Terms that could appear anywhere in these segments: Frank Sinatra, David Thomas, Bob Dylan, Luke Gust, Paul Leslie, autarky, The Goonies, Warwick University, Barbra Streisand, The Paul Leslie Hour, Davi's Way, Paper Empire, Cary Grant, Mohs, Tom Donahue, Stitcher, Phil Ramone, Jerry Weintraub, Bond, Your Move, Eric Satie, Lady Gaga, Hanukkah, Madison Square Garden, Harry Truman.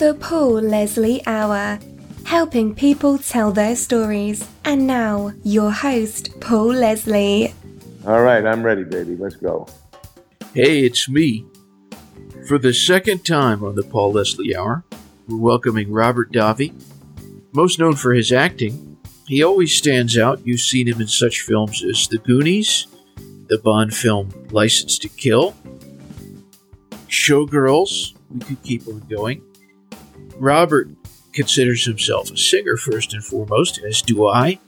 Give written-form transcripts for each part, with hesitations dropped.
The Paul Leslie Hour, helping people tell their stories. And now, your host, Paul Leslie. All right, I'm ready, baby. Let's go. Hey, it's me. For the second time on the Paul Leslie Hour, we're welcoming Robert Davi. Most known for his acting, he always stands out. You've seen him in such films as The Goonies, the Bond film Licence to Kill, Showgirls. We could keep on going. Robert considers himself a singer first and foremost, as do I.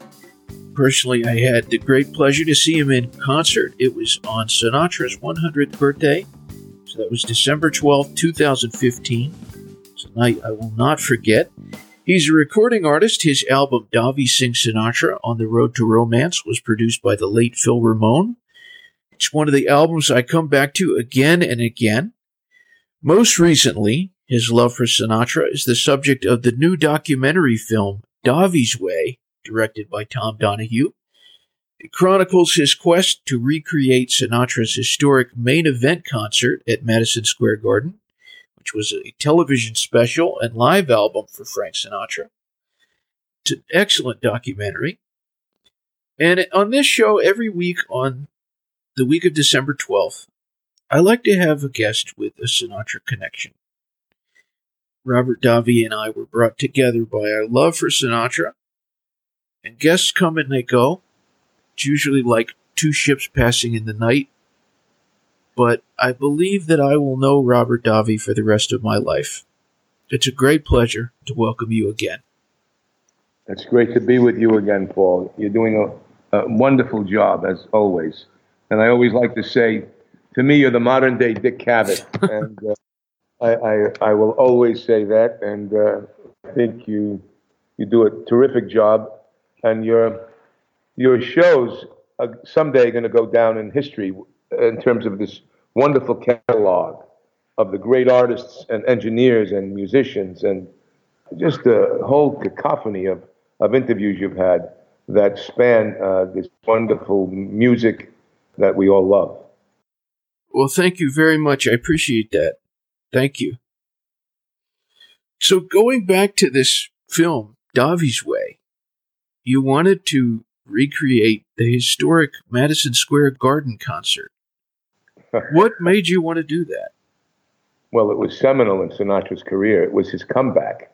Personally, I had the great pleasure to see him in concert. It was on Sinatra's 100th birthday. So that was December 12, 2015. It's a night I will not forget. He's a recording artist. His album, Davi Sings Sinatra: On the Road to Romance, was produced by the late Phil Ramone. It's one of the albums I come back to again and again. Most recently, his love for Sinatra is the subject of the new documentary film, Davi's Way, directed by Tom Donahue. It chronicles his quest to recreate Sinatra's historic Main Event concert at Madison Square Garden, which was a television special and live album for Frank Sinatra. It's an excellent documentary. And on this show, every week on the week of December 12th, I like to have a guest with a Sinatra connection. Robert Davi and I were brought together by our love for Sinatra, and guests come and they go. It's usually like two ships passing in the night, but I believe that I will know Robert Davi for the rest of my life. It's a great pleasure to welcome you again. It's great to be with you again, Paul. You're doing a wonderful job, as always. And I always like to say, to me, you're the modern-day Dick Cavett, and I will always say that, and I think you do a terrific job, and your shows are someday going to go down in history in terms of this wonderful catalog of the great artists and engineers and musicians and just a whole cacophony of interviews you've had that span this wonderful music that we all love. Well, thank you very much. I appreciate that. Thank you. So going back to this film, Davi's Way, you wanted to recreate the historic Madison Square Garden concert. What made you want to do that? Well, it was seminal in Sinatra's career. It was his comeback.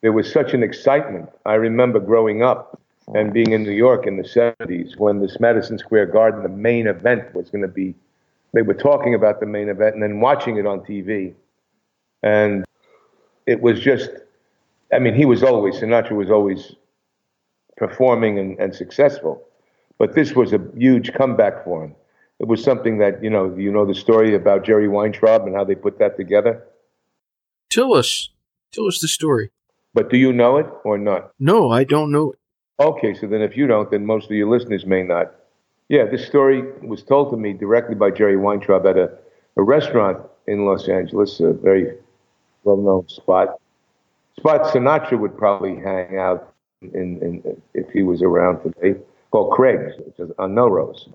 There was such an excitement. I remember growing up and being in New York in the 70s when this Madison Square Garden, the main event, was going to be. They were talking about the main event and then watching it on TV. And it was just, I mean, Sinatra was always performing and successful. But this was a huge comeback for him. It was something that, you know the story about Jerry Weintraub and how they put that together? Tell us the story. But do you know it or not? No, I don't know it. Okay, so then if you don't, then most of your listeners may not. Yeah, this story was told to me directly by Jerry Weintraub at a restaurant in Los Angeles, a very well-known spot Sinatra would probably hang out in if he was around today, called Craig's, which is on Melrose.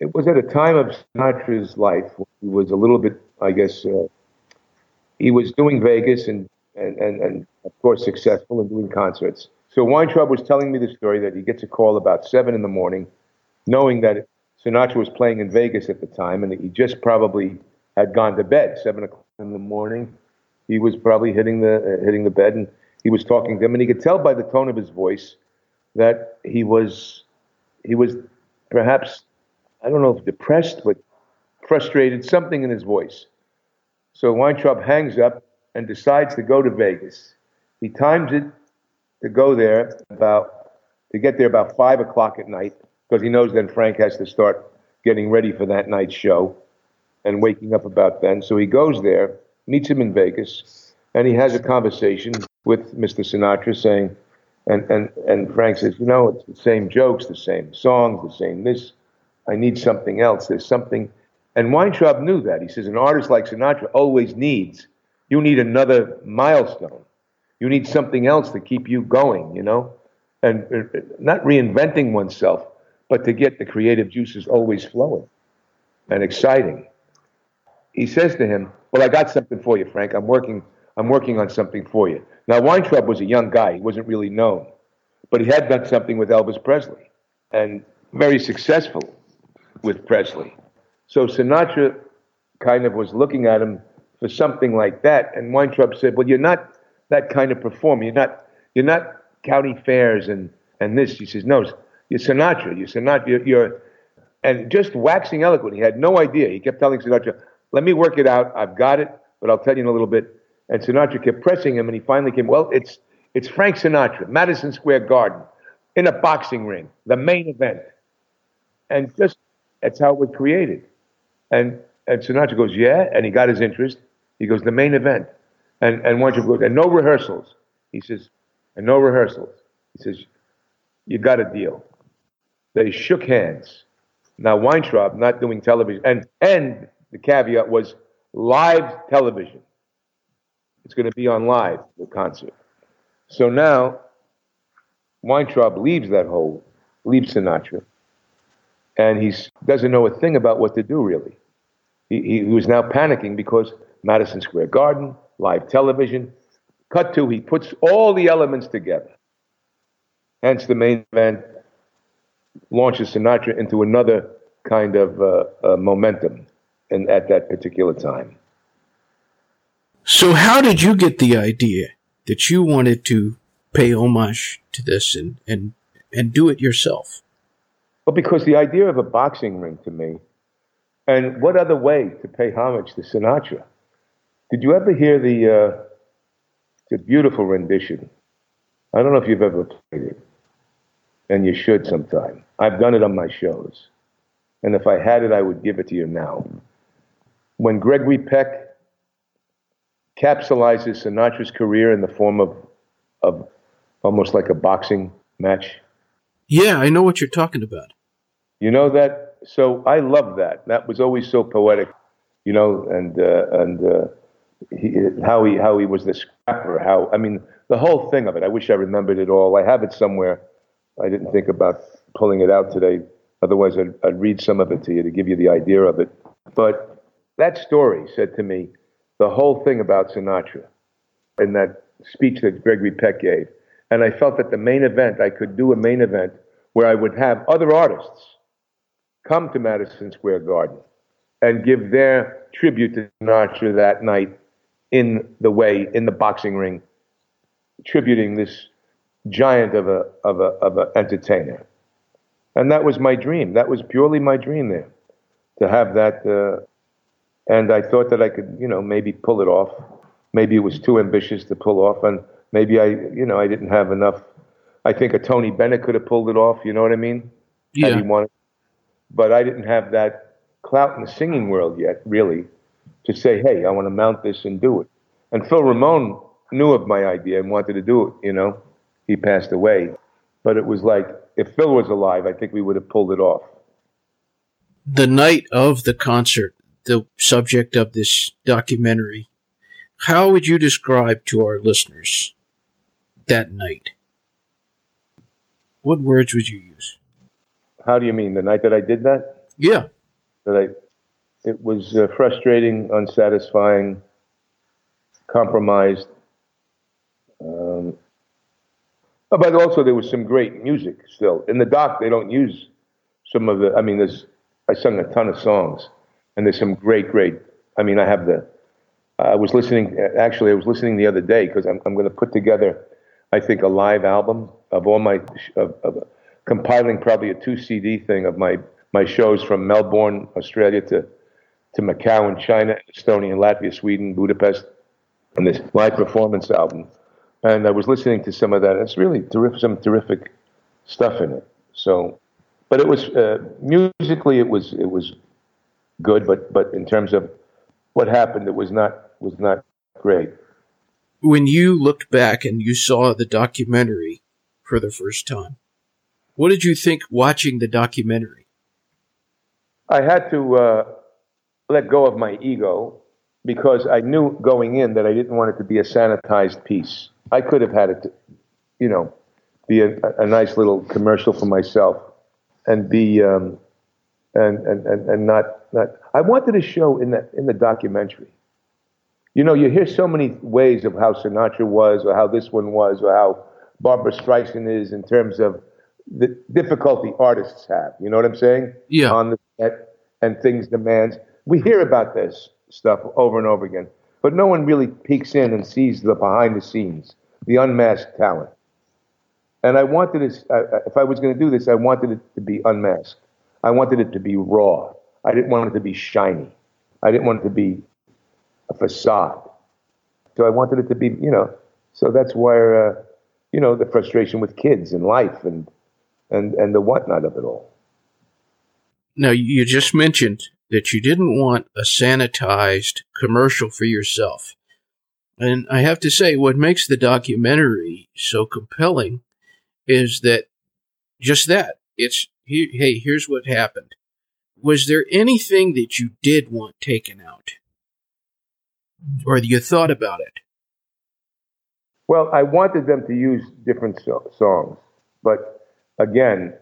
It was at a time of Sinatra's life when he was a little bit, I guess, he was doing Vegas and of course successful and doing concerts. So Weintraub was telling me the story that he gets a call about 7 a.m. knowing that Sinatra was playing in Vegas at the time and that he just probably had gone to bed. 7 a.m, he was probably hitting the bed, and he was talking to him, and he could tell by the tone of his voice that he was perhaps, I don't know if depressed, but frustrated, something in his voice. So Weintraub hangs up and decides to go to Vegas. He times it to go there to get there about 5 p.m. because he knows then Frank has to start getting ready for that night's show and waking up about then. So he goes there, meets him in Vegas, and he has a conversation with Mr. Sinatra saying, and Frank says, it's the same jokes, the same songs, the same this. I need something else. There's something. And Weintraub knew that. He says, an artist like Sinatra always you need another milestone. You need something else to keep you going, and not reinventing oneself, but to get the creative juices always flowing and exciting. He says to him, well, I got something for you, Frank. I'm working I'm working on something for you. Now, Weintraub was a young guy. He wasn't really known. But he had done something with Elvis Presley, and very successful with Presley. So Sinatra kind of was looking at him for something like that. And Weintraub said, well, you're not that kind of performer. You're not county fairs and this. He says, no, you're Sinatra. You're Sinatra. You're and just waxing eloquent. He had no idea. He kept telling Sinatra, let me work it out. I've got it, but I'll tell you in a little bit. And Sinatra kept pressing him, and he finally came, well, it's Frank Sinatra, Madison Square Garden, in a boxing ring, the main event. And just, that's how it was created. And Sinatra goes, yeah, and he got his interest. He goes, the main event. And Weintraub goes, and no rehearsals. He says, and no rehearsals. He says, you got a deal. They shook hands. Now, Weintraub, not doing television, and the caveat was live television. It's going to be on live, the concert. So now, Weintraub leaves Sinatra, and he doesn't know a thing about what to do, really. He was now panicking because Madison Square Garden, live television. Cut to, he puts all the elements together. Hence, the main event launches Sinatra into another kind of momentum and at that particular time. So how did you get the idea that you wanted to pay homage to this and do it yourself? Well, because the idea of a boxing ring to me, and what other way to pay homage to Sinatra? Did you ever hear the beautiful rendition? I don't know if you've ever played it, and you should sometime. I've done it on my shows, and if I had it, I would give it to you now. When Gregory Peck capsulizes Sinatra's career in the form of almost like a boxing match. Yeah, I know what you're talking about. You know that? So I love that. That was always so poetic, you know, and how he was the scrapper. How, I mean, the whole thing of it. I wish I remembered it all. I have it somewhere. I didn't think about pulling it out today. Otherwise, I'd read some of it to you to give you the idea of it. But that story said to me, the whole thing about Sinatra in that speech that Gregory Peck gave. And I felt that the main event, I could do a main event where I would have other artists come to Madison Square Garden and give their tribute to Sinatra that night in the boxing ring, tributing this giant of a entertainer. And that was my dream. That was purely my dream there, to have that, and I thought that I could, you know, maybe pull it off. Maybe it was too ambitious to pull off, and maybe I didn't have enough. I think a Tony Bennett could have pulled it off, you know what I mean? Yeah. Had he wanted. But I didn't have that clout in the singing world yet, really, to say, hey, I want to mount this and do it. And Phil Ramone knew of my idea and wanted to do it, you know? He passed away. But it was like, if Phil was alive, I think we would have pulled it off. The night of the concert, the subject of this documentary, how would you describe to our listeners that night? What words would you use? How do you mean? The night that I did that? Yeah. It was frustrating, unsatisfying, compromised. But also there was some great music still. In the doc, they don't use some of the, I mean, I sung a ton of songs. And there's some great, I mean, I was listening the other day because I'm going to put together, I think, a live album of all my, compiling probably a 2 CD thing of my shows from Melbourne, Australia to Macau in China, Estonia, Latvia, Sweden, Budapest, and this live performance album. And I was listening to some of that. It's really terrific, some terrific stuff in it. So, but it was, musically it was good, but in terms of what happened, it was not great. When you looked back and you saw the documentary for the first time, what did you think watching the documentary? I had to let go of my ego because I knew going in that I didn't want it to be a sanitized piece. I could have had it, you know, be a nice little commercial for myself and be and not. I wanted to show in the documentary, You know, you hear so many ways of how Sinatra was, or how this one was, or how Barbra Streisand is in terms of the difficulty artists have. You know what I'm saying? Yeah. On the set and things demands. We hear about this stuff over and over again, but no one really peeks in and sees the behind the scenes, the unmasked talent. And I wanted this, if I was going to do this, I wanted it to be unmasked. I wanted it to be raw. I didn't want it to be shiny. I didn't want it to be a facade. So I wanted it to be, you know, so that's where, you know, the frustration with kids and life and the whatnot of it all. Now, you just mentioned that you didn't want a sanitized commercial for yourself. And I have to say, what makes the documentary so compelling is that just that. It's, hey, here's what happened. Was there anything that you did want taken out? Or you thought about it? Well, I wanted them to use different songs, but again,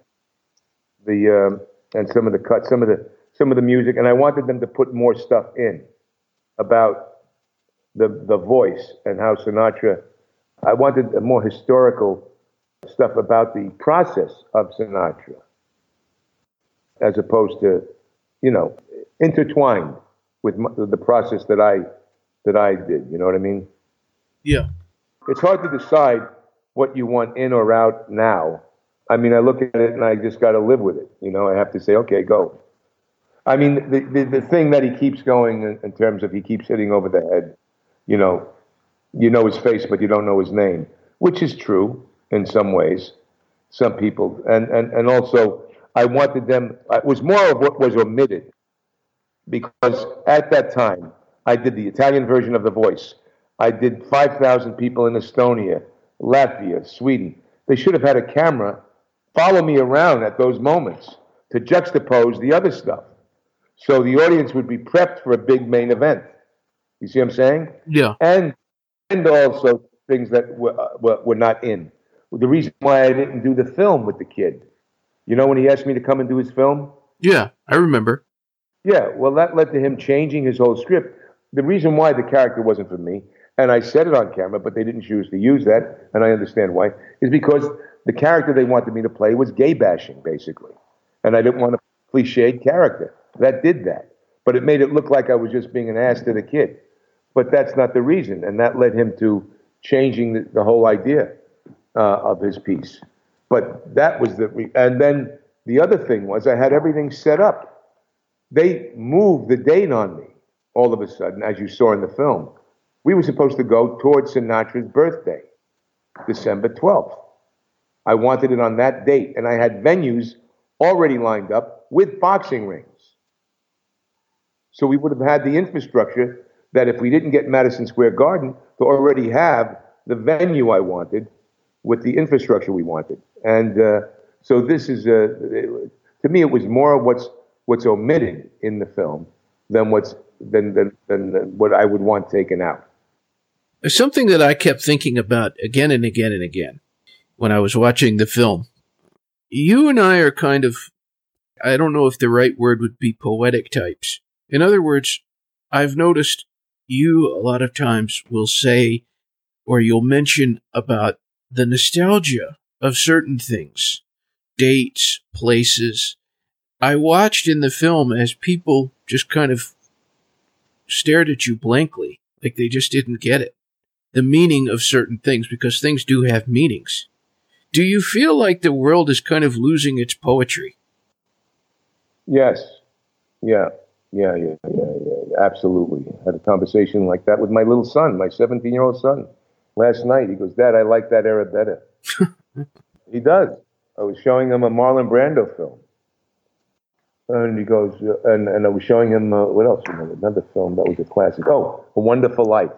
the and some of the cuts, some of the music, and I wanted them to put more stuff in about the voice and how Sinatra. I wanted more historical stuff about the process of Sinatra, as opposed to, you know, intertwined with the process that I did. You know what I mean? Yeah. It's hard to decide what you want in or out now. I mean, I look at it and I just got to live with it. You know, I have to say, okay, go. I mean, the thing that he keeps going in terms of he keeps hitting over the head, you know his face, but you don't know his name, which is true in some ways, some people. And also I wanted them, it was more of what was omitted because at that time I did the Italian version of The Voice. I did 5,000 people in Estonia, Latvia, Sweden. They should have had a camera follow me around at those moments to juxtapose the other stuff. So the audience would be prepped for a big main event. You see what I'm saying? Yeah. And also things that were not in. The reason why I didn't do the film with the kid. You know when he asked me to come and do his film? Yeah, I remember. Yeah, well, that led to him changing his whole script. The reason why the character wasn't for me, and I said it on camera, but they didn't choose to use that, and I understand why, is because the character they wanted me to play was gay bashing, basically. And I didn't want a cliched character that did that. But it made it look like I was just being an ass to the kid. But that's not the reason, and that led him to changing the whole idea of his piece. But that was and then the other thing was I had everything set up. They moved the date on me all of a sudden, as you saw in the film. We were supposed to go towards Sinatra's birthday, December 12th. I wanted it on that date, and I had venues already lined up with boxing rings. So we would have had the infrastructure that if we didn't get Madison Square Garden, to already have the venue I wanted with the infrastructure we wanted. And so this is, to me, it was more of what's omitted in the film than what I would want taken out. Something that I kept thinking about again and again and again when I was watching the film, you and I are kind of, I don't know if the right word would be poetic types. In other words, I've noticed you a lot of times will say, or you'll mention about the nostalgia of certain things, dates, places. I watched in the film as people just kind of stared at you blankly, like they just didn't get it. The meaning of certain things, because things do have meanings. Do you feel like the world is kind of losing its poetry? Yes. Yeah. Absolutely. I had a conversation like that with my little son, my 17-year-old son, last night. He goes, Dad, I like that era better. He does. I was showing him a Marlon Brando film. And he goes, and I was showing him, what else? Another film that was a classic. Oh, A Wonderful Life.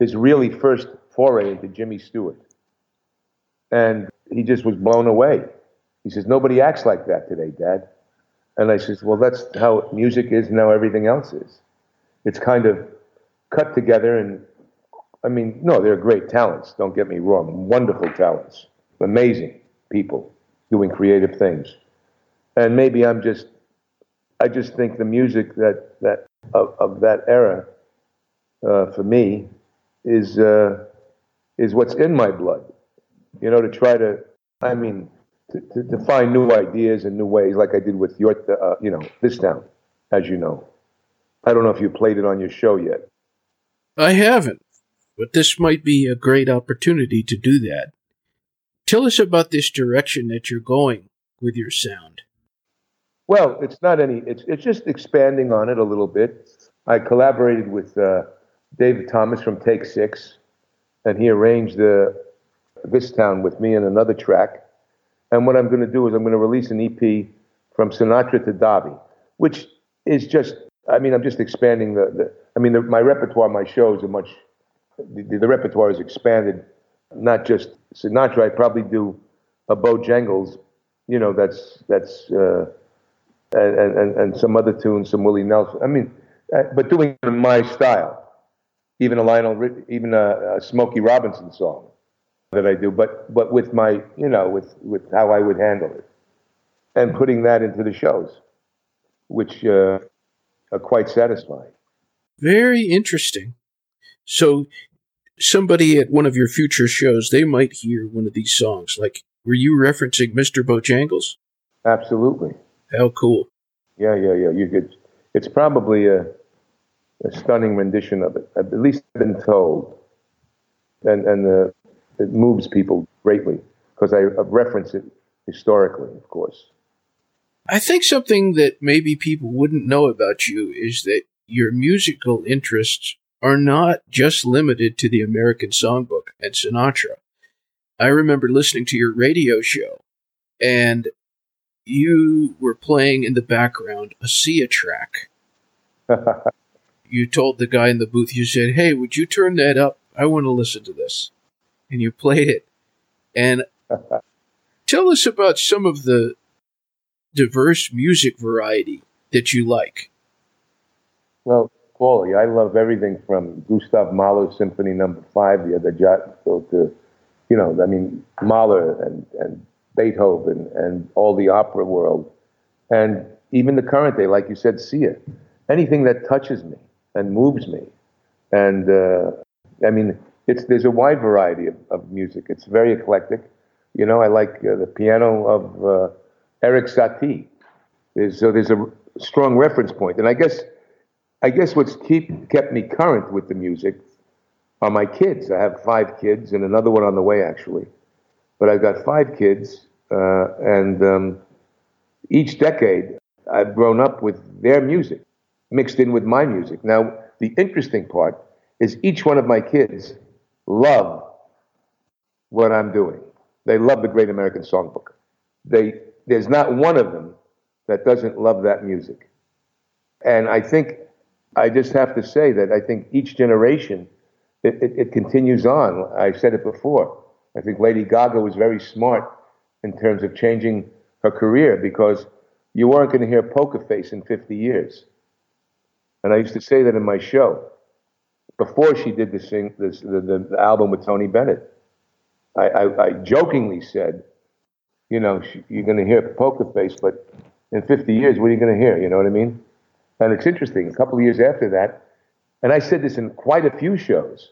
His really first foray into Jimmy Stewart. And he just was blown away. He says, nobody acts like that today, Dad. And I says, well, that's how music is and how everything else is. It's kind of cut together. And I mean, no, they're great talents. Don't get me wrong. Wonderful talents. Amazing people doing creative things. And maybe I just think the music that of that era for me is what's in my blood. You know, to try to, I mean, to find new ideas and new ways, like I did with your, you know, this town, as you know. I don't know if you played it on your show yet. I haven't, but this might be a great opportunity to do that. Tell us about this direction that you're going with your sound. Well, it's not any, it's just expanding on it a little bit. I collaborated with David Thomas from Take Six, and he arranged This Town with me and another track. And what I'm going to do is I'm going to release an EP from Sinatra to Davi, which is just, I mean, I'm just expanding my repertoire, my shows are much, the repertoire is expanded, not just Sinatra. I probably do a Bojangles, you know, and some other tunes, some Willie Nelson. I mean, but doing it in my style, even a Lionel, even a Smokey Robinson song that I do, but with my, you know, with how I would handle it, and putting that into the shows, which are quite satisfying. Very interesting. So somebody at one of your future shows, they might hear one of these songs. Like, were you referencing Mr. Bojangles? Absolutely. How cool. Yeah. You could. It's probably a stunning rendition of it. At least I've been told. And it moves people greatly, because I reference it historically, of course. I think something that maybe people wouldn't know about you is that your musical interests are not just limited to the American Songbook and Sinatra. I remember listening to your radio show, and you were playing in the background a Sia track. You told the guy in the booth, you said, "Hey, would you turn that up? I want to listen to this." And you played it. And tell us about some of the diverse music variety that you like. Well, Paulie, I love everything from Gustav Mahler's Symphony No. 5, the other Jotfield, to, you know, I mean, Mahler and Beethoven and all the opera world, and even the current day, like you said, Sia. Anything that touches me and moves me. And, I mean, there's a wide variety of music. It's very eclectic. You know, I like the piano of Eric Satie. There's a strong reference point. And I guess what's kept me current with the music are my kids. I have 5 kids and another one on the way, actually. But I've got 5 kids, and each decade I've grown up with their music mixed in with my music. Now, the interesting part is each one of my kids love what I'm doing. They love the Great American Songbook. There's not one of them that doesn't love that music. And I think I just have to say that I think each generation, it continues on. I've said it before. I think Lady Gaga was very smart in terms of changing her career, because you weren't going to hear Poker Face in 50 years. And I used to say that in my show before she did the album with Tony Bennett. I jokingly said, you know, you're going to hear Poker Face, but in 50 years, what are you going to hear? You know what I mean? And it's interesting. A couple of years after that, and I said this in quite a few shows.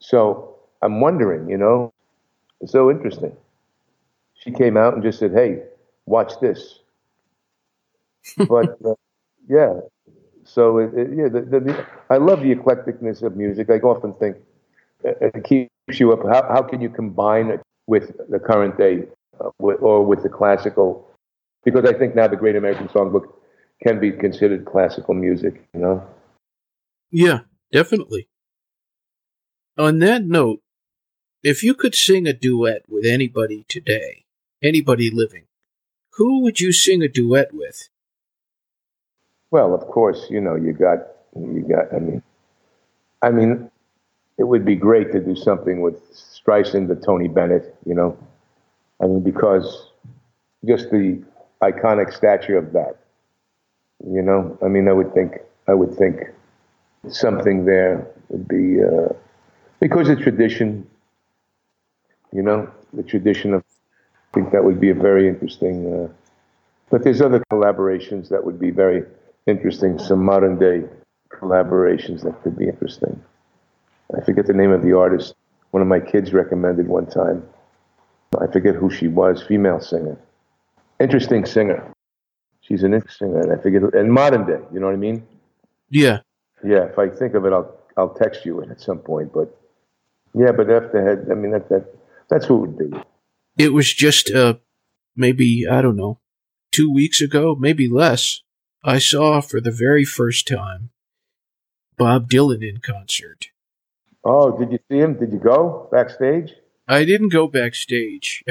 So I'm wondering, you know, it's so interesting. She came out and just said, "Hey, watch this." But yeah, so I love the eclecticness of music. I often think it keeps you up. How can you combine it with the current day or with the classical? Because I think now the Great American Songbook can be considered classical music, you know? Yeah, definitely. On that note, if you could sing a duet with anybody today, anybody living, who would you sing a duet with? Well, of course, you know, I mean, it would be great to do something with Streisand or Tony Bennett, you know, I mean, because just the iconic stature of that, you know, I mean, I would think something there would be, because of tradition, you know, the tradition of, I think that would be a very interesting, but there's other collaborations that would be very interesting, some modern day collaborations that could be interesting. I forget the name of the artist. One of my kids recommended one time. I forget who she was, female singer. Interesting singer. She's an interesting singer, and I forget, and modern day, you know what I mean? Yeah. Yeah, if I think of it, I'll text you at some point, but yeah, but after, I mean, that's who it would be. It was just maybe, I don't know, 2 weeks ago, maybe less, I saw for the very first time Bob Dylan in concert. Oh, did you see him? Did you go backstage? I didn't go backstage.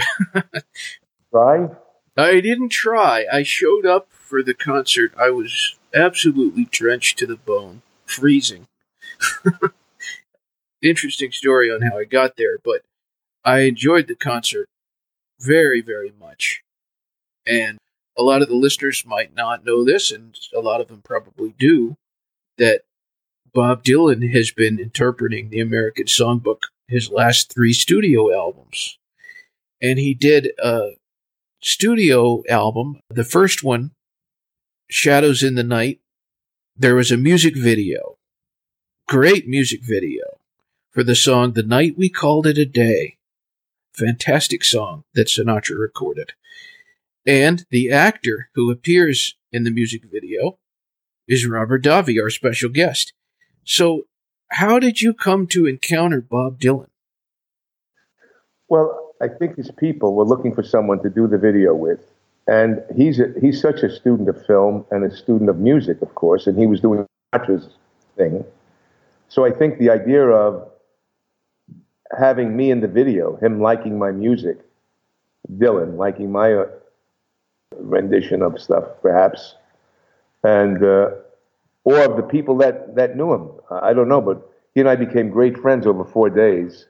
Try? I didn't try. I showed up for the concert. I was absolutely drenched to the bone, freezing. Interesting story on how I got there, but I enjoyed the concert very, very much. And a lot of the listeners might not know this, and a lot of them probably do, that Bob Dylan has been interpreting the American Songbook, his last 3 studio albums. And he did a studio album. The first one, Shadows in the Night, there was a music video, great music video, for the song The Night We Called It a Day. Fantastic song that Sinatra recorded. And the actor who appears in the music video is Robert Davi, our special guest. So how did you come to encounter Bob Dylan? Well, I think his people were looking for someone to do the video with. And he's such a student of film and a student of music, of course, and he was doing Sinatra's thing. So I think the idea of having me in the video, him liking my music, Dylan liking my rendition of stuff, perhaps, and or of the people that knew him. I don't know, but he and I became great friends over 4 days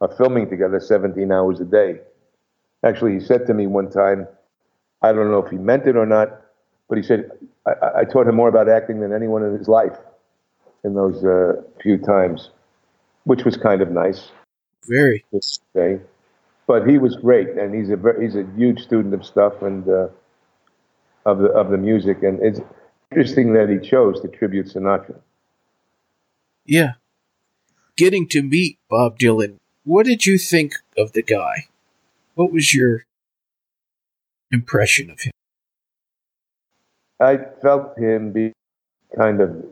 of filming together 17 hours a day. Actually, he said to me one time, I don't know if he meant it or not, but he said, I taught him more about acting than anyone in his life in those few times, which was kind of nice. Very. Okay. But he was great, and he's a huge student of stuff and of the music, and it's interesting that he chose to tribute Sinatra. Yeah. Getting to meet Bob Dylan, what did you think of the guy? What was your impression of him? I felt him be kind of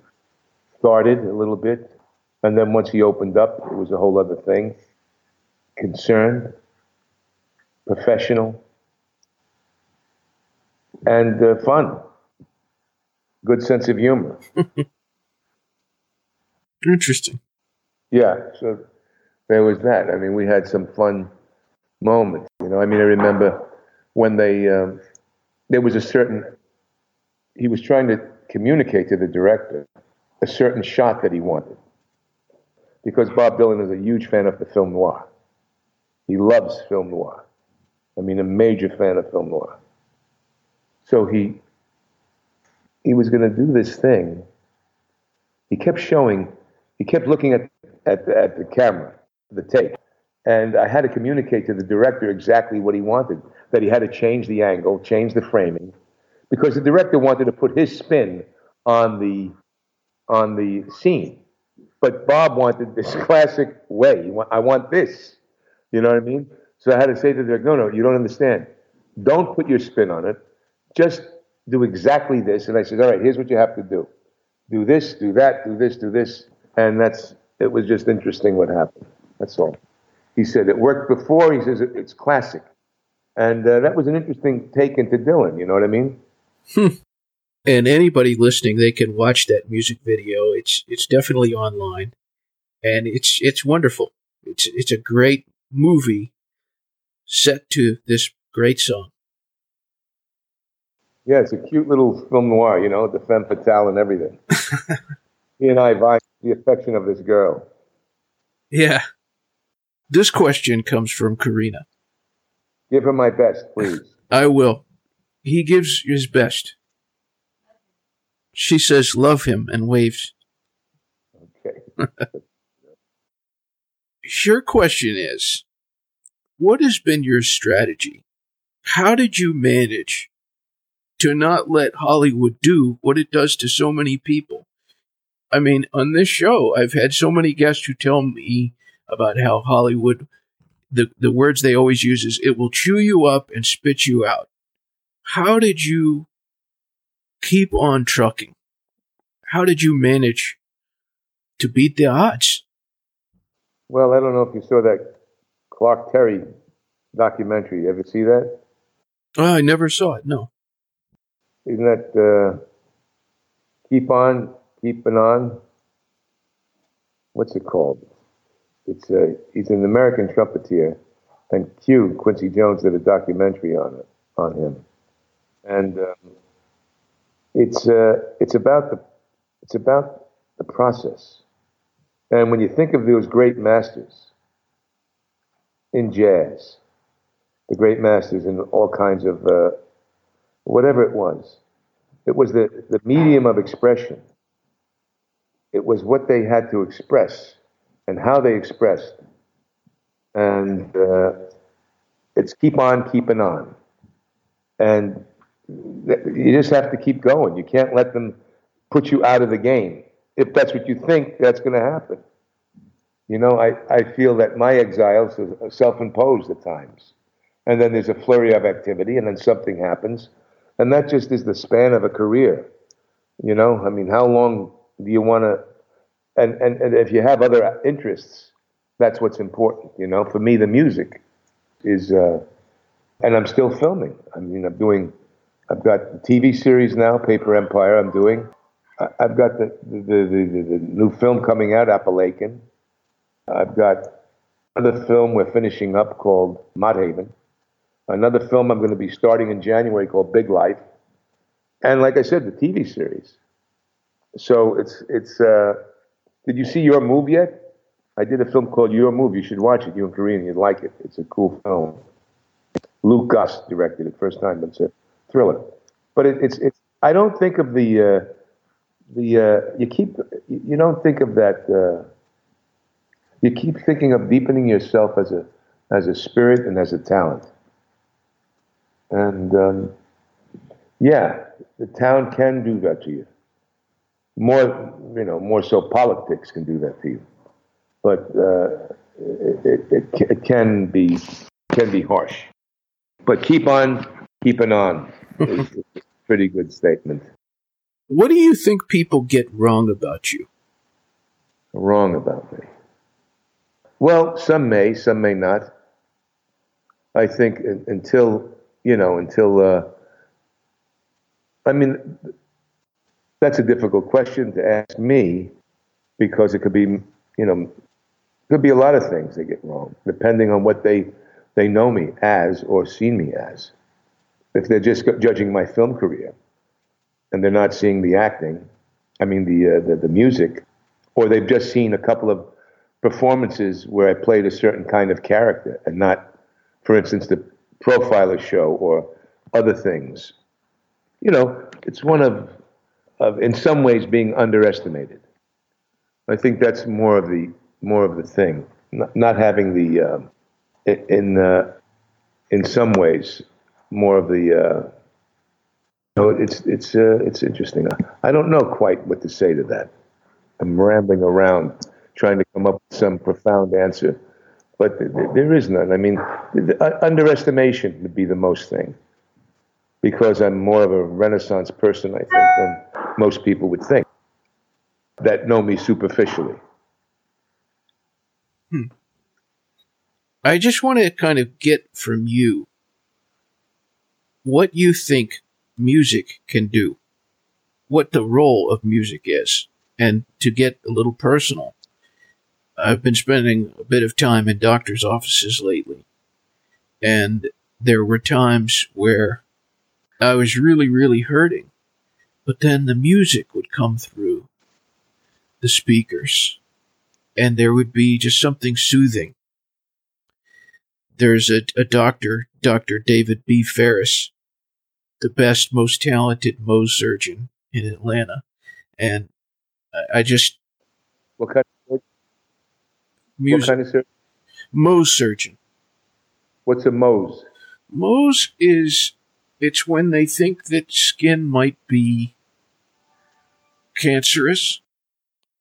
guarded a little bit, and then once he opened up, it was a whole other thing. Concerned, professional, and fun. Good sense of humor. Interesting. Yeah, so there was that. I mean, we had some fun moments. You know, I mean, I remember when they, there was a certain, he was trying to communicate to the director a certain shot that he wanted. Because Bob Dylan is a huge fan of the film noir. He loves film noir. I mean, a major fan of film noir. So he was going to do this thing. He kept looking at the camera, the tape. And I had to communicate to the director exactly what he wanted, that he had to change the angle, change the framing, because the director wanted to put his spin on the scene. But Bob wanted this classic way. I want this. You know what I mean? So I had to say to the director, no, you don't understand. Don't put your spin on it. Just do exactly this. And I said, all right, here's what you have to do. Do this, do that, do this, do this. And it was just interesting what happened. That's all. He said it worked before. He says it's classic. And that was an interesting take into Dylan. You know what I mean? And anybody listening, they can watch that music video. It's definitely online, and it's wonderful. It's a great movie set to this great song. Yeah, it's a cute little film noir, you know, the femme fatale and everything. He and I vie for the affection of this girl. Yeah. This question comes from Karina. Give her my best, please. I will. He gives his best. She says, love him, and waves. Okay. Your question is, what has been your strategy? How did you manage to not let Hollywood do what it does to so many people? I mean, on this show, I've had so many guests who tell me about how Hollywood, the words they always use is, it will chew you up and spit you out. How did you keep on trucking? How did you manage to beat the odds? Well, I don't know if you saw that Clark Terry documentary. You ever see that? Oh, I never saw it, no. Isn't that Keep On, Keepin' On? What's it called? It's he's an American trumpeter, and Quincy Jones did a documentary on him. And it's about the process. And when you think of those great masters in jazz, the great masters in all kinds of whatever it was the medium of expression. It was what they had to express and how they expressed. And it's keep on keeping on. And you just have to keep going. You can't let them put you out of the game. If that's what you think, that's going to happen. You know, I feel that my exiles are self-imposed at times. And then there's a flurry of activity, and then something happens. And that just is the span of a career. You know, I mean, how long do you want to... And if you have other interests, that's what's important, you know. For me, the music is... and I'm still filming. I mean, I've got the TV series now, Paper Empire, I'm doing. I've got the new film coming out, Appalachian. I've got another film we're finishing up called Mott Haven. Another film I'm going to be starting in January called Big Life. And like I said, the TV series. So it's did you see Your Move yet? I did a film called Your Move. You should watch it. You and Karina, you'd like it. It's a cool film. Luke Gust directed it first time. It's a thriller. But it's I don't think of you don't think of that. You keep thinking of deepening yourself as a spirit and as a talent. And yeah, the town can do that to you. More so politics can do that to you. But it can be harsh. But keep on keeping on is a pretty good statement. What do you think people get wrong about you? Wrong about me? Well, some may not. I think I mean, that's a difficult question to ask me because it could be, a lot of things they get wrong, depending on what they know me as or seen me as. If they're just judging my film career, and they're not seeing the acting, the music, or they've just seen a couple of performances where I played a certain kind of character and not, for instance, the profiler show or other things. You know, it's one of in some ways being underestimated. I think that's more of the thing, not having the in some ways more of the. No, it's interesting. I don't know quite what to say to that. I'm rambling around trying to come up with some profound answer, but there is none. I mean, underestimation would be the most thing, because I'm more of a Renaissance person, I think, than most people would think that know me superficially. I just want to kind of get from you what you think music can do, what the role of music is. And to get a little personal, I've been spending a bit of time in doctors' offices lately, and there were times where I was really, really hurting, but then the music would come through the speakers, and there would be just something soothing. There's a doctor, Dr. David B. Ferris, the best, most talented Mohs surgeon in Atlanta. And I just... What kind of surgeon? Music. What kind of surgeon? Mohs surgeon. What's a Mohs? Mohs is... It's when they think that skin might be cancerous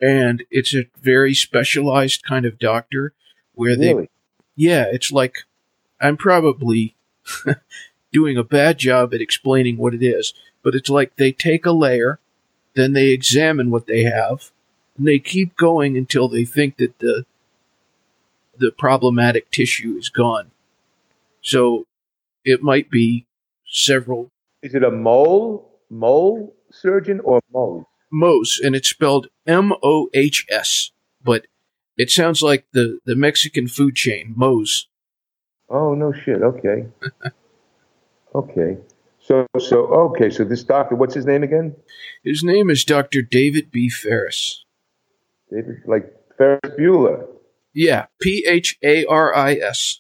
And it's a very specialized kind of doctor where they, it's like, I'm probably doing a bad job at explaining what it is, but it's like they take a layer, then they examine what they have, and they keep going until they think that the problematic tissue is gone. So it might be several. Is it a mole surgeon or mole? Mohs, and it's spelled M-O-H-S, but it sounds like the Mexican food chain, Mohs. Oh, no shit. Okay. Okay. So this doctor, what's his name again? His name is Dr. David B. Ferris. David, like Ferris Bueller. Yeah, P-H-A-R-I-S.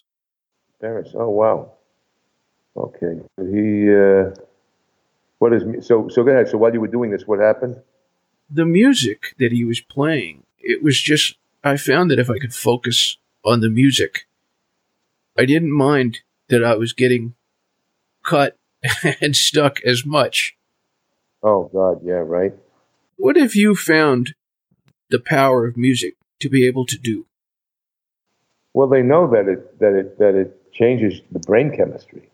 Ferris, oh, wow. Okay. He, so go ahead. So while you were doing this, what happened? The music that he was playing, it was just, I found that if I could focus on the music, I didn't mind that I was getting cut and stuck as much. Oh, God, yeah, right. What have you found the power of music to be able to do? Well, they know that it changes the brain chemistry.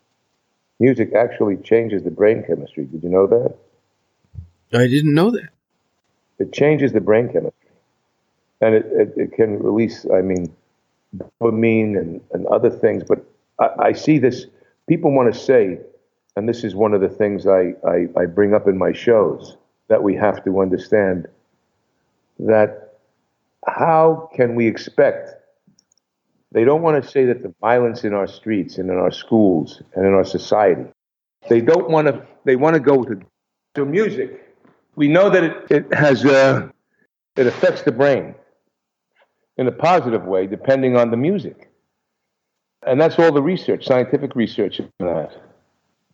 Music actually changes the brain chemistry. Did you know that? I didn't know that. It changes the brain chemistry. And it can release, I mean, dopamine and other things. But I see this, people want to say, and this is one of the things I bring up in my shows, that we have to understand that how can we expect, they don't want to say that the violence in our streets and in our schools and in our society, they want to go to music. We know that it affects the brain in a positive way, depending on the music. And that's all the research, scientific research on that.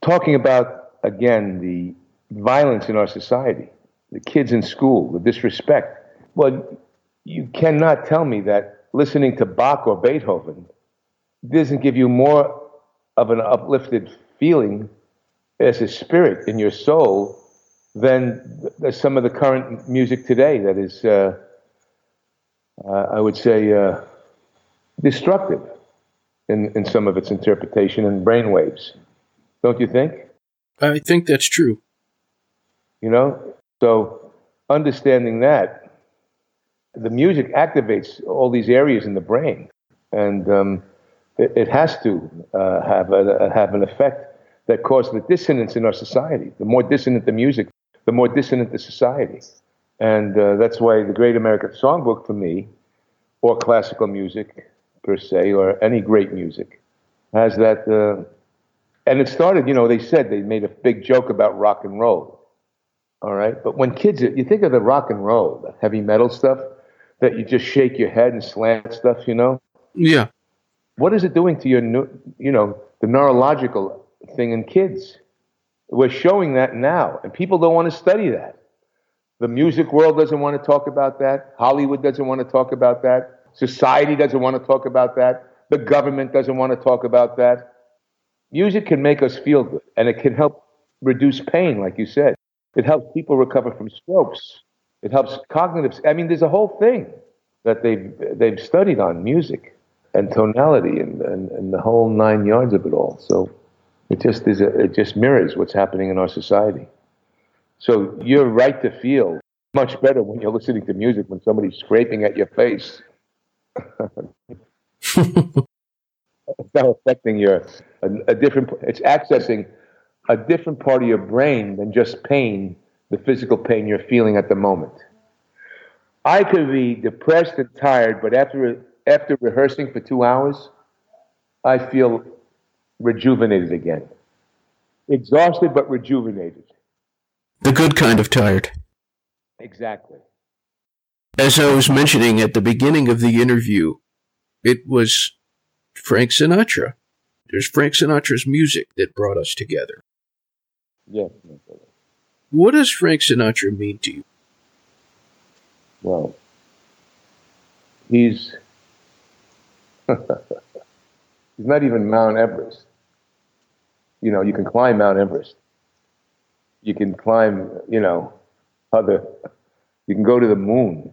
Talking about, again, the violence in our society, the kids in school, the disrespect. Well, you cannot tell me that listening to Bach or Beethoven doesn't give you more of an uplifted feeling as a spirit in your soul than some of the current music today that is, I would say, destructive in some of its interpretation and brainwaves. Don't you think? I think that's true. You know, so understanding that, the music activates all these areas in the brain, and it has to have an effect that causes the dissonance in our society. The more dissonant the music, the more dissonant the society. And that's why the Great American Songbook for me, or classical music per se, or any great music, has that. And it started, you know, they said they made a big joke about rock and roll, all right? But when kids, you think of the rock and roll, the heavy metal stuff, that you just shake your head and slam stuff, you know? Yeah. What is it doing to your, you know, the neurological thing in kids? We're showing that now, and people don't want to study that. The music world doesn't want to talk about that. Hollywood doesn't want to talk about that. Society doesn't want to talk about that. The government doesn't want to talk about that. Music can make us feel good, and it can help reduce pain, like you said. It helps people recover from strokes. It helps cognitive. I mean, there's a whole thing that they've studied on music and tonality and the whole nine yards of it all. So it just mirrors what's happening in our society. So you're right to feel much better when you're listening to music when somebody's scraping at your face. It's not affecting it's accessing a different part of your brain than just pain, the physical pain you're feeling at the moment. I could be depressed and tired, but after rehearsing for 2 hours, I feel rejuvenated again. Exhausted, but rejuvenated. The good kind of tired. Exactly. As I was mentioning at the beginning of the interview, it was Frank Sinatra. There's Frank Sinatra's music that brought us together. Yes. What does Frank Sinatra mean to you? Well, he's not even Mount Everest. You know, you can climb Mount Everest. You can climb, you know, you can go to the moon.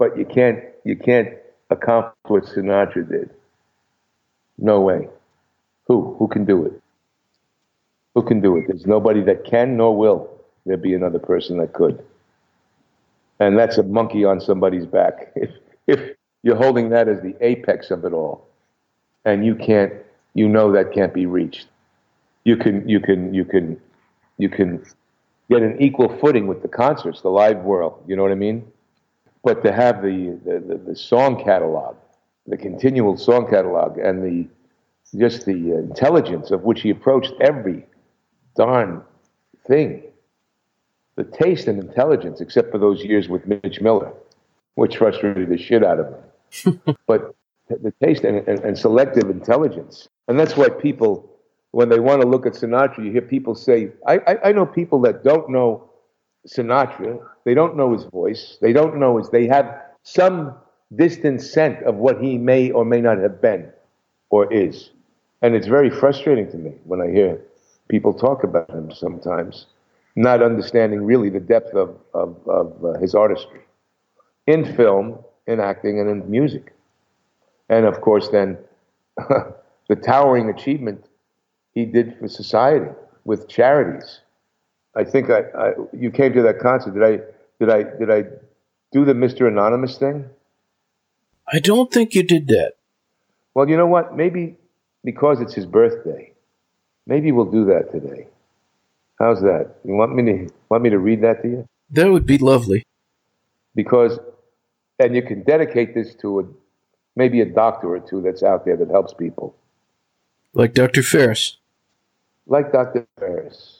But you can't accomplish what Sinatra did. No way. Who can do it? Who can do it? There's nobody that can nor will there be another person that could. And that's a monkey on somebody's back. If you're holding that as the apex of it all, and that can't be reached. You can get an equal footing with the concerts, the live world. You know what I mean? But to have the song catalog, the continual song catalog, and the intelligence of which he approached every darn thing, the taste and intelligence, except for those years with Mitch Miller, which frustrated the shit out of him. But the taste and selective intelligence. And that's why people, when they want to look at Sinatra, you hear people say, I know people that don't know Sinatra, they don't know his voice, they have some distant scent of what he may or may not have been or is. And it's very frustrating to me when I hear people talk about him sometimes, not understanding really the depth of his artistry in film, in acting, and in music. And of course then the towering achievement he did for society with charities. I think I you came to that concert. Did I do the Mr. Anonymous thing? I don't think you did that. Well, you know what? Maybe because it's his birthday, maybe we'll do that today. How's that? You want me to read that to you? That would be lovely. Because, and you can dedicate this to maybe a doctor or two that's out there that helps people, like Dr. Ferris. Like Dr. Ferris.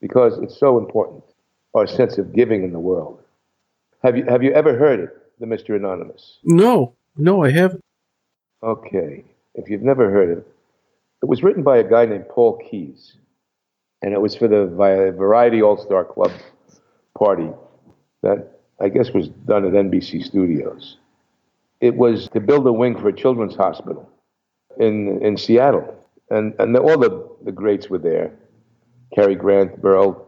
Because it's so important, our sense of giving in the world. Have you ever heard it, the Mr. Anonymous? No, I haven't. Okay, if you've never heard it, it was written by a guy named Paul Keyes, and it was for the Variety All-Star Club party that I guess was done at NBC Studios. It was to build a wing for a children's hospital in Seattle, and all the greats were there. Cary Grant, Burl,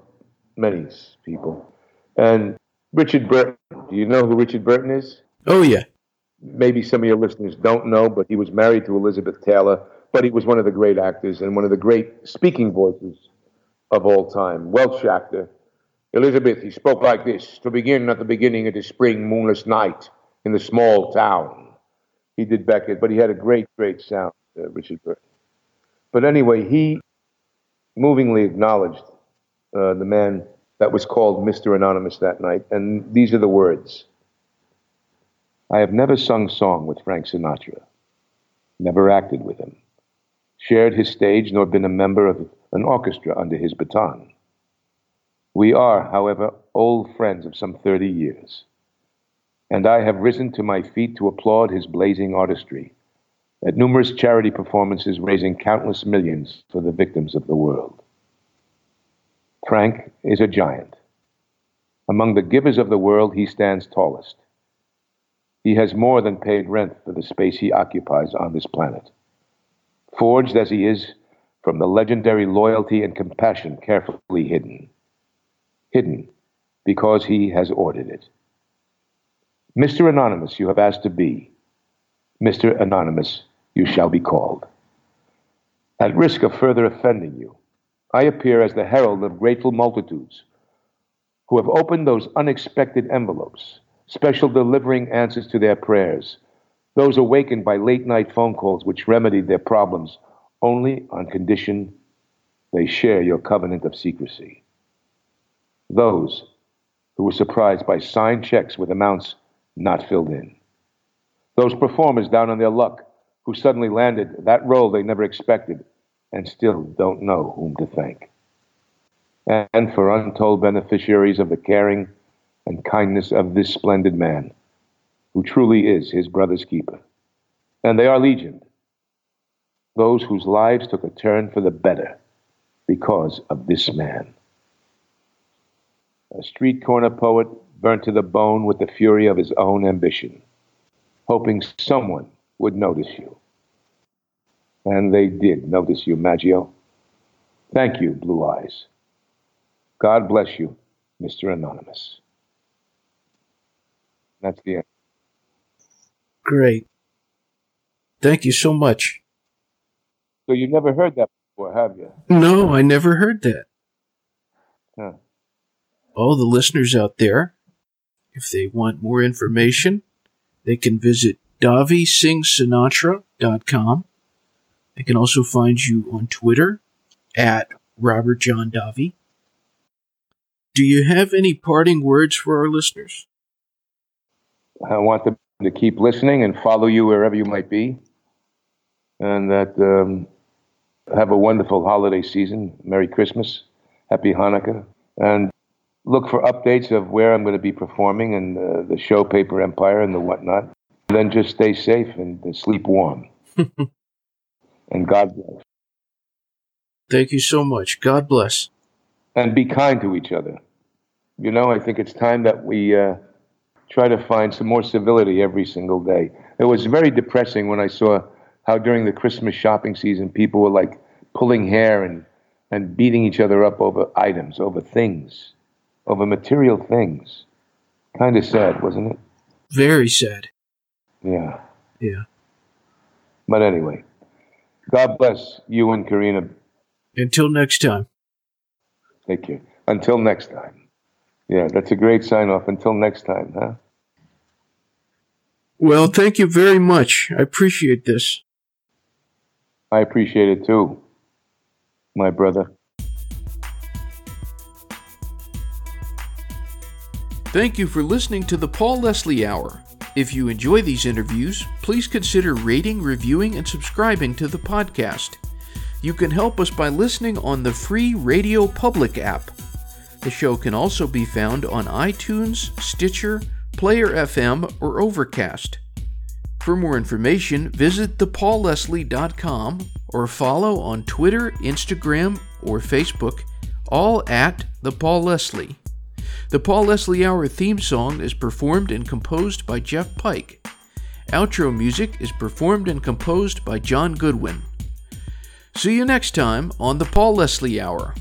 many people. And Richard Burton. Do you know who Richard Burton is? Oh, yeah. Maybe some of your listeners don't know, but he was married to Elizabeth Taylor, but he was one of the great actors and one of the great speaking voices of all time. Welsh actor. Elizabeth, he spoke like this, to begin at the beginning of the spring moonless night in the small town. He did Beckett, but he had a great, great sound, Richard Burton. But anyway, he movingly acknowledged the man that was called Mr. Anonymous that night. And these are the words. I have never sung song with Frank Sinatra, never acted with him, shared his stage, nor been a member of an orchestra under his baton. We are, however, old friends of some 30 years, and I have risen to my feet to applaud his blazing artistry at numerous charity performances, raising countless millions for the victims of the world. Frank is a giant. Among the givers of the world, he stands tallest. He has more than paid rent for the space he occupies on this planet. Forged as he is from the legendary loyalty and compassion carefully hidden. Hidden because he has ordered it. Mr. Anonymous, you have asked to be. Mr. Anonymous, you shall be called. At risk of further offending you, I appear as the herald of grateful multitudes who have opened those unexpected envelopes, special delivering answers to their prayers, those awakened by late-night phone calls which remedied their problems only on condition they share your covenant of secrecy. Those who were surprised by signed checks with amounts not filled in. Those performers down on their luck who suddenly landed that role they never expected and still don't know whom to thank. And for untold beneficiaries of the caring and kindness of this splendid man, who truly is his brother's keeper. And they are legion. Those whose lives took a turn for the better because of this man. A street corner poet burnt to the bone with the fury of his own ambition, hoping someone would notice you. And they did notice you, Maggio. Thank you, Blue Eyes. God bless you, Mr. Anonymous. That's the end. Great. Thank you so much. So you never heard that before, have you? No, I never heard that. Huh. All the listeners out there, if they want more information, they can visit DaviSingsSinatra.com. They can also find you on Twitter at Robert John Davi. Do you have any parting words for our listeners? I want them to keep listening and follow you wherever you might be. And that have a wonderful holiday season. Merry Christmas. Happy Hanukkah. And look for updates of where I'm going to be performing and the show Paper Empire and the whatnot. And then just stay safe and sleep warm. And God bless. Thank you so much. God bless. And be kind to each other. You know, I think it's time that we try to find some more civility every single day. It was very depressing when I saw how during the Christmas shopping season, people were like pulling hair and beating each other up over items, over things, over material things. Kind of sad, wasn't it? Very sad. Yeah. Yeah. But anyway, God bless you and Karina. Until next time. Thank you. Until next time. Yeah, that's a great sign-off. Until next time, huh? Well, thank you very much. I appreciate this. I appreciate it, too, my brother. Thank you for listening to The Paul Leslie Hour. If you enjoy these interviews, please consider rating, reviewing, and subscribing to the podcast. You can help us by listening on the free Radio Public app. The show can also be found on iTunes, Stitcher, Player FM, or Overcast. For more information, visit thepaulleslie.com or follow on Twitter, Instagram, or Facebook, all at The Paul Leslie. The Paul Leslie Hour theme song is performed and composed by Jeff Pike. Outro music is performed and composed by John Goodwin. See you next time on The Paul Leslie Hour.